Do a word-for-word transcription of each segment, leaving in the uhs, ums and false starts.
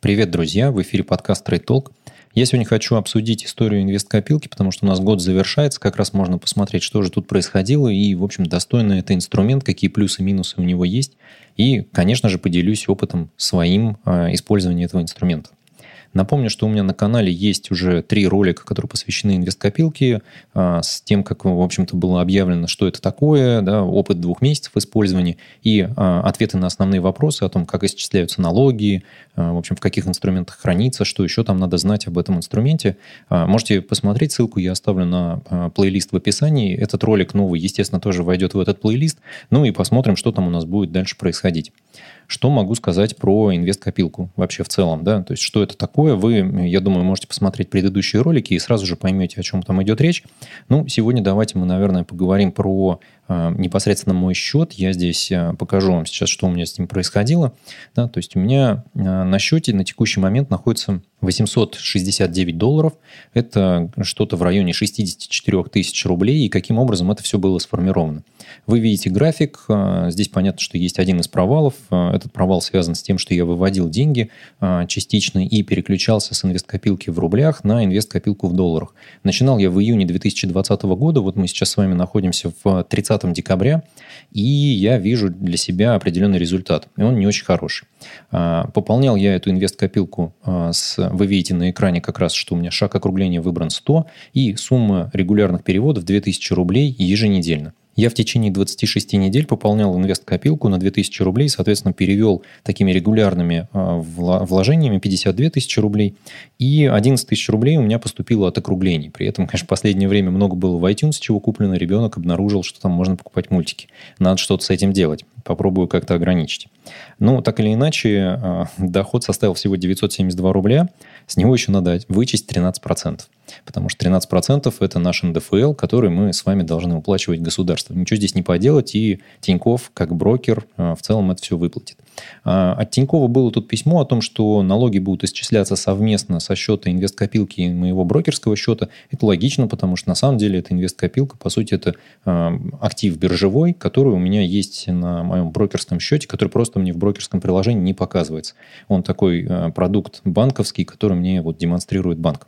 Привет, друзья! В эфире подкаст Trade Talk. Я сегодня хочу обсудить историю инвесткопилки, потому что у нас год завершается, как раз можно посмотреть, что же тут происходило и, в общем, достойно это инструмент, какие плюсы и минусы у него есть. И, конечно же, поделюсь опытом своим э, использования этого инструмента. Напомню, что у меня на канале есть уже три ролика, которые посвящены инвесткопилке, а, с тем, как, в общем-то, было объявлено, что это такое, да, опыт двух месяцев использования и а, ответы на основные вопросы о том, как исчисляются налоги, а, в общем, в каких инструментах хранится, что еще там надо знать об этом инструменте. А, можете посмотреть, ссылку я оставлю на а, плейлист в описании. Этот ролик новый, естественно, тоже войдет в этот плейлист. Ну и посмотрим, что там у нас будет дальше происходить. Что могу сказать про инвесткопилку вообще в целом, да, то есть что это такое, вы, я думаю, можете посмотреть предыдущие ролики и сразу же поймете, о чем там идет речь. Ну, сегодня давайте мы, наверное, поговорим про э, непосредственно мой счет, я здесь э, покажу вам сейчас, что у меня с ним происходило, да, то есть у меня э, на счете на текущий момент находится восемьсот шестьдесят девять долларов, это что-то в районе шестьдесят четыре тысячи рублей, и каким образом это все было сформировано. Вы видите график, здесь понятно, что есть один из провалов, этот провал связан с тем, что я выводил деньги частично и переключался с инвесткопилки в рублях на инвесткопилку в долларах. Начинал я в июне две тысячи двадцатого года, вот мы сейчас с вами находимся в тридцатого декабря, и я вижу для себя определенный результат, и он не очень хороший. Пополнял я эту инвесткопилку с... Вы видите на экране как раз, что у меня шаг округления выбран сто, и сумма регулярных переводов две тысячи рублей еженедельно. Я в течение двадцати шести недель пополнял инвесткопилку на две тысячи рублей, соответственно, перевел такими регулярными вложениями пятьдесят две тысячи рублей, и одиннадцать тысяч рублей у меня поступило от округлений. При этом, конечно, в последнее время много было в iTunes, чего куплено, ребенок обнаружил, что там можно покупать мультики. Надо что-то с этим делать, попробую как-то ограничить. Ну, так или иначе, доход составил всего девятьсот семьдесят два рубля, с него еще надо вычесть тринадцать процентов. Потому что тринадцать процентов – это наш эн дэ эф эл, который мы с вами должны уплачивать государству. Ничего здесь не поделать, и Тинькофф, как брокер, в целом это все выплатит. От Тинькова было тут письмо о том, что налоги будут исчисляться совместно со счета инвесткопилки и моего брокерского счета. Это логично, потому что на самом деле это инвесткопилка, по сути, это актив биржевой, который у меня есть на моем брокерском счете, который просто мне в брокерском приложении не показывается. Он такой продукт банковский, который мне вот демонстрирует банк.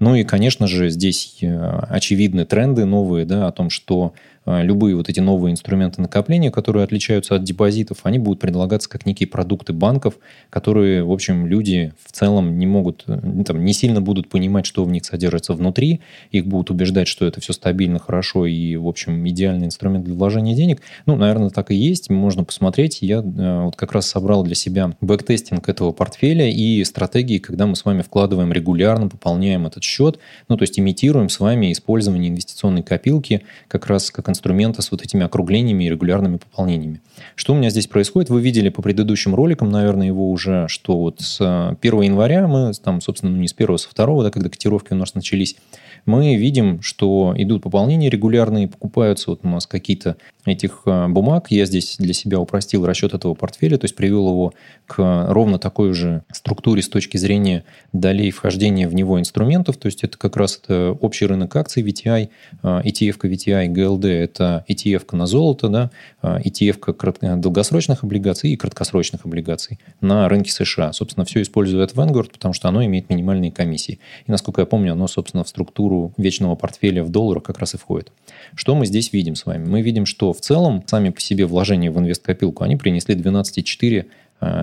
Ну и, конечно же, здесь очевидны тренды новые, да, о том, что любые вот эти новые инструменты накопления, которые отличаются от депозитов, они будут предлагаться как некие продукты банков, которые, в общем, люди в целом не могут, там, не сильно будут понимать, что в них содержится внутри, их будут убеждать, что это все стабильно, хорошо и, в общем, идеальный инструмент для вложения денег. Ну, наверное, так и есть, можно посмотреть. Я вот как раз собрал для себя бэктестинг этого портфеля и стратегии, когда мы с вами вкладываем регулярно, пополняем этот счет, ну, то есть имитируем с вами использование инвестиционной копилки как раз как инструмента с вот этими округлениями и регулярными пополнениями. Что у меня здесь происходит? Вы видели по предыдущим роликам, наверное, его уже, что вот с первого января, мы там, собственно, ну, не с первого, а со второго, да, когда котировки у нас начались, мы видим, что идут пополнения регулярные, покупаются вот у нас какие-то этих бумаг. Я здесь для себя упростил расчет этого портфеля, то есть привел его к ровно такой же структуре с точки зрения долей вхождения в него инструментов, то есть это как раз это общий рынок акций ви ти ай, и ти эф-ка ви ти ай, джи эл ди, это и ти эф-ка на золото, да, и ти эф-ка долгосрочных облигаций и краткосрочных облигаций на рынке США. Собственно, все использует Vanguard, потому что оно имеет минимальные комиссии. И, насколько я помню, оно, собственно, в структуру вечного портфеля в долларах как раз и входит. Что мы здесь видим с вами? Мы видим, что в целом сами по себе вложения в инвесткопилку, они принесли двенадцать целых четыре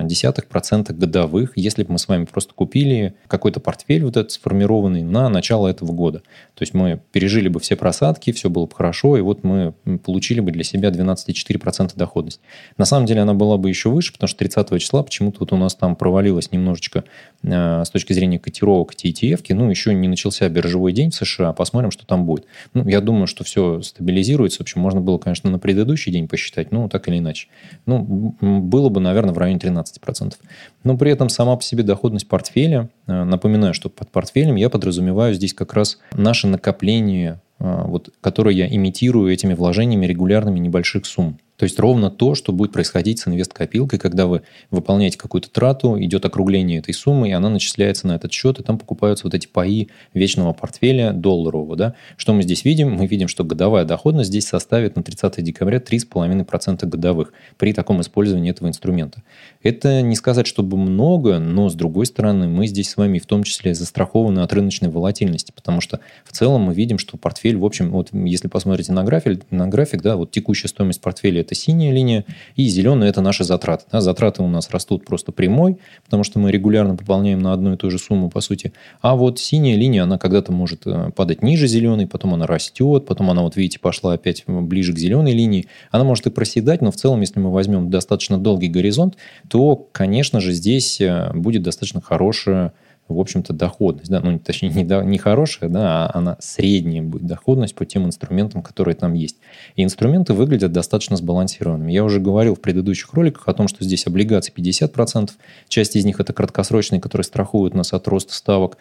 десятых процента годовых, если бы мы с вами просто купили какой-то портфель вот этот сформированный на начало этого года. То есть мы пережили бы все просадки, все было бы хорошо, и вот мы получили бы для себя двенадцать целых четыре десятых процента доходность. На самом деле она была бы еще выше, потому что тридцатого числа почему-то вот у нас там провалилось немножечко э, с точки зрения котировок эти и ти эф-ки, ну еще не начался биржевой день в США, посмотрим, что там будет. Ну, я думаю, что все стабилизируется, в общем, можно было, конечно, на предыдущий день посчитать, ну, так или иначе. Ну, было бы, наверное, в районе тринадцати процентов. Но при этом сама по себе доходность портфеля, напоминаю, что под портфелем я подразумеваю здесь как раз наше накопление, вот, которое я имитирую этими вложениями регулярными небольших сумм. То есть ровно то, что будет происходить с инвесткопилкой, когда вы выполняете какую-то трату, идет округление этой суммы, и она начисляется на этот счет, и там покупаются вот эти паи вечного портфеля долларового. Да? Что мы здесь видим? Мы видим, что годовая доходность здесь составит на тридцатое декабря три и пять десятых процента годовых при таком использовании этого инструмента. Это не сказать, чтобы много, но, с другой стороны, мы здесь с вами в том числе застрахованы от рыночной волатильности, потому что в целом мы видим, что портфель, в общем, вот если посмотрите на график, на график, да, вот текущая стоимость портфеля – это синяя линия, и зеленая – это наши затраты. Да, затраты у нас растут просто прямой, потому что мы регулярно пополняем на одну и ту же сумму, по сути. А вот синяя линия, она когда-то может падать ниже зеленой, потом она растет, потом она, вот видите, пошла опять ближе к зеленой линии. Она может и проседать, но в целом, если мы возьмем достаточно долгий горизонт, то, конечно же, здесь будет достаточно хорошая, в общем-то, доходность, да, ну, точнее, не, до, не хорошая, да, а она средняя будет доходность по тем инструментам, которые там есть. И инструменты выглядят достаточно сбалансированными. Я уже говорил в предыдущих роликах о том, что здесь облигации пятьдесят процентов, часть из них это краткосрочные, которые страхуют нас от роста ставок.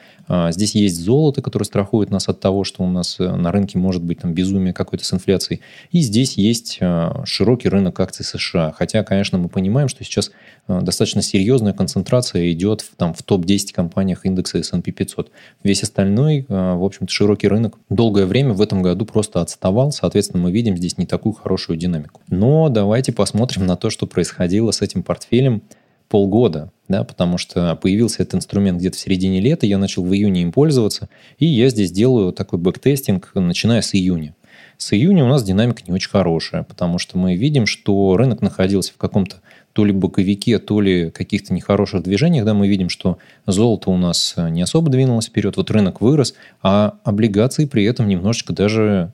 Здесь есть золото, которое страхует нас от того, что у нас на рынке может быть там безумие какое-то с инфляцией. И здесь есть широкий рынок акций США. Хотя, конечно, мы понимаем, что сейчас достаточно серьезная концентрация идет в, там, в топ десять компаниях индекса эс энд пи пятьсот. Весь остальной, в общем-то, широкий рынок долгое время в этом году просто отставал. Соответственно, мы видим здесь не такую хорошую динамику. Но давайте посмотрим на то, что происходило с этим портфелем полгода, да, потому что появился этот инструмент где-то в середине лета, я начал в июне им пользоваться, и я здесь делаю такой бэктестинг, начиная с июня. С июня у нас динамика не очень хорошая, потому что мы видим, что рынок находился в каком-то то ли боковике, то ли каких-то нехороших движениях, да, мы видим, что золото у нас не особо двинулось вперед, вот рынок вырос, а облигации при этом немножечко даже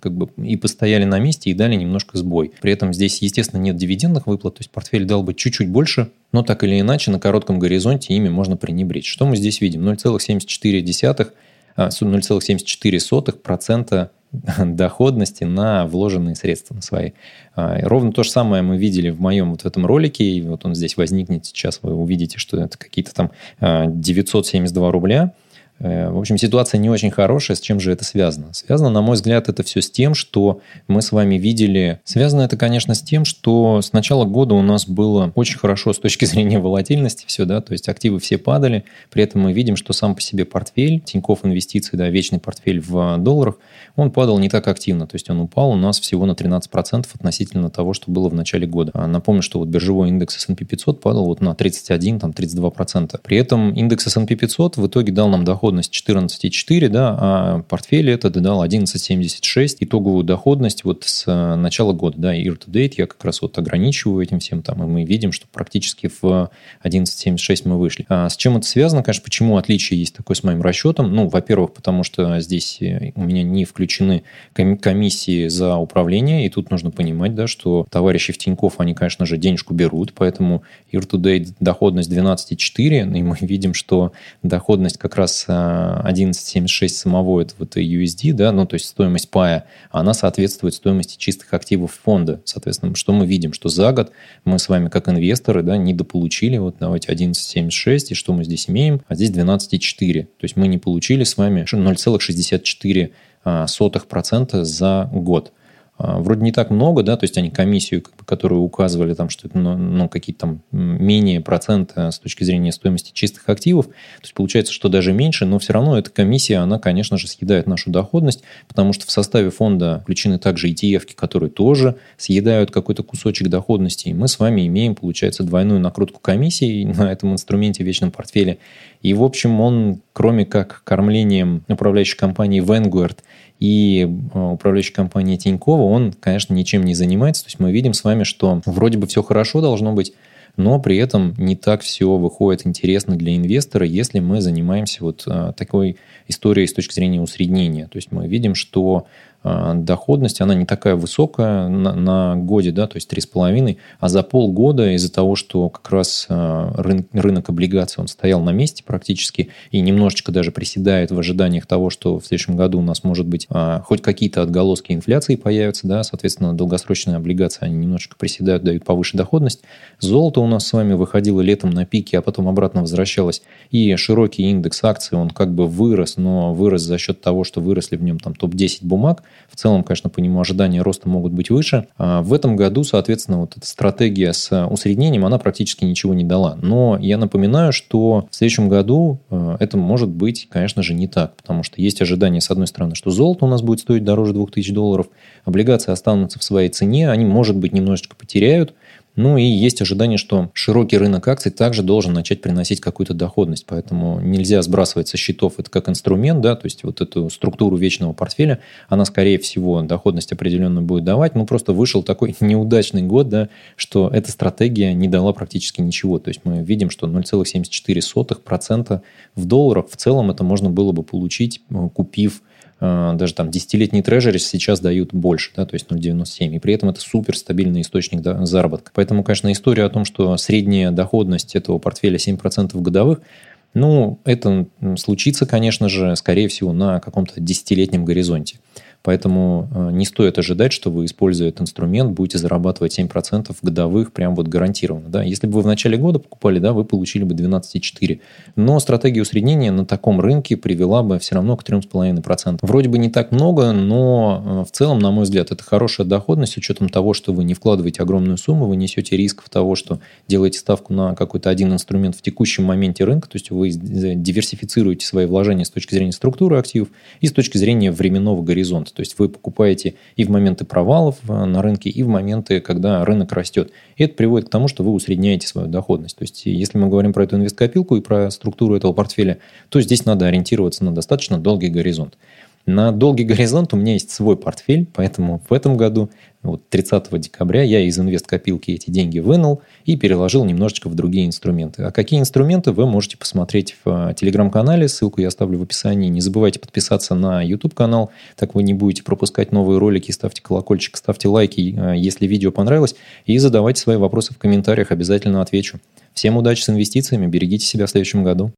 как бы и постояли на месте, и дали немножко сбой. При этом здесь, естественно, нет дивидендных выплат, то есть портфель дал бы чуть-чуть больше, но так или иначе на коротком горизонте ими можно пренебречь. Что мы здесь видим? ноль целых семьдесят четыре сотых процента доходности на вложенные средства на свои. Ровно то же самое мы видели в моем вот этом ролике, и вот он здесь возникнет, сейчас вы увидите, что это какие-то там девятьсот семьдесят два рубля. В общем, ситуация не очень хорошая. С чем же это связано? Связано, на мой взгляд, это все с тем, что мы с вами видели. Связано это, конечно, с тем, что с начала года у нас было очень хорошо с точки зрения волатильности все, да, то есть активы все падали. При этом мы видим, что сам по себе портфель, Тинькофф инвестиции, да, вечный портфель в долларах, он падал не так активно. То есть он упал у нас всего на тринадцать процентов относительно того, что было в начале года. Напомню, что вот биржевой индекс эс энд пи пятьсот падал вот на тридцать один - тридцать два процента. При этом индекс эс энд пи пятьсот в итоге дал нам доход четырнадцать целых четыре десятых, да, а портфель этот дал одиннадцать целых семьдесят шесть сотых. Итоговую доходность вот с начала года, да, year-to-date я как раз вот ограничиваю этим всем там, и мы видим, что практически в одиннадцать целых семьдесят шесть сотых мы вышли. А с чем это связано, конечно, почему отличие есть такое с моим расчетом? Ну, во-первых, потому что здесь у меня не включены комиссии за управление, и тут нужно понимать, да, что товарищи в Тинькофф, они, конечно же, денежку берут, поэтому year-to-date доходность двенадцать целых четыре десятых, и мы видим, что доходность как раз одиннадцать целых семьдесят шесть сотых самого этого ю эс ди, да, ну, то есть стоимость пая, она соответствует стоимости чистых активов фонда. Соответственно, что мы видим? Что за год мы с вами, как инвесторы, да, недополучили, вот давайте одиннадцать целых семьдесят шесть сотых, и что мы здесь имеем? А здесь двенадцать целых четыре десятых. То есть мы не получили с вами ноль целых шестьдесят четыре сотых процента за год. Вроде не так много, да, то есть они комиссию, которую указывали, там, что это ну, ну, какие-то там менее процента с точки зрения стоимости чистых активов, то есть получается, что даже меньше, но все равно эта комиссия, она, конечно же, съедает нашу доходность, потому что в составе фонда включены также и ти эф-ки, которые тоже съедают какой-то кусочек доходности, и мы с вами имеем, получается, двойную накрутку комиссии на этом инструменте в вечном портфеле, и, в общем, он, кроме как кормлением управляющей компании Vanguard и управляющей компании Тинькова, он, конечно, ничем не занимается. То есть мы видим с вами, что вроде бы все хорошо должно быть, но при этом не так все выходит интересно для инвестора, если мы занимаемся вот такой историей с точки зрения усреднения. То есть мы видим, что доходность, она не такая высокая на, на годе, да, то есть три и пять десятых, а за полгода из-за того, что как раз рынок, рынок облигаций, он стоял на месте практически и немножечко даже приседает в ожиданиях того, что в следующем году у нас, может быть, хоть какие-то отголоски инфляции появятся, да, соответственно, долгосрочные облигации, они немножечко приседают, дают повыше доходность. Золото у нас с вами выходило летом на пике, а потом обратно возвращалось, и широкий индекс акций, он как бы вырос, но вырос за счет того, что выросли в нем там топ десять бумаг, В целом, конечно, по нему ожидания роста могут быть выше. А в этом году, соответственно, вот эта стратегия с усреднением, она практически ничего не дала. Но я напоминаю, что в следующем году это может быть, конечно же, не так, потому что есть ожидания, с одной стороны, что золото у нас будет стоить дороже двух тысяч долларов, облигации останутся в своей цене, они, может быть, немножечко потеряют. Ну и есть ожидание, что широкий рынок акций также должен начать приносить какую-то доходность, поэтому нельзя сбрасывать со счетов это как инструмент, да, то есть вот эту структуру вечного портфеля, она, скорее всего, доходность определенно будет давать, но просто вышел такой неудачный год, да, что эта стратегия не дала практически ничего, то есть мы видим, что ноль целых семьдесят четыре сотых процента в долларах в целом это можно было бы получить, купив даже там десятилетний трежери сейчас дают больше, да, то есть ноль целых девяносто семь сотых, и при этом это суперстабильный источник заработка. Поэтому, конечно, история о том, что средняя доходность этого портфеля семь процентов годовых, ну, это случится, конечно же, скорее всего, на каком-то десятилетнем горизонте. Поэтому не стоит ожидать, что вы, используя этот инструмент, будете зарабатывать семь процентов годовых прям вот гарантированно. Да? Если бы вы в начале года покупали, да, вы получили бы двенадцать целых четыре десятых процента. Но стратегия усреднения на таком рынке привела бы все равно к три целых пять десятых процента. Вроде бы не так много, но в целом, на мой взгляд, это хорошая доходность с учетом того, что вы не вкладываете огромную сумму, вы несете риск того, что делаете ставку на какой-то один инструмент в текущем моменте рынка, то есть вы диверсифицируете свои вложения с точки зрения структуры активов и с точки зрения временного горизонта. То есть вы покупаете и в моменты провалов на рынке, и в моменты, когда рынок растет. И это приводит к тому, что вы усредняете свою доходность. То есть если мы говорим про эту инвесткопилку и про структуру этого портфеля, то здесь надо ориентироваться на достаточно долгий горизонт. На долгий горизонт у меня есть свой портфель, поэтому в этом году, вот тридцатого декабря, я из инвесткопилки эти деньги вынул и переложил немножечко в другие инструменты. А какие инструменты, вы можете посмотреть в телеграм-канале, ссылку я оставлю в описании. Не забывайте подписаться на YouTube-канал, так вы не будете пропускать новые ролики, ставьте колокольчик, ставьте лайки, если видео понравилось, и задавайте свои вопросы в комментариях, обязательно отвечу. Всем удачи с инвестициями, берегите себя в следующем году.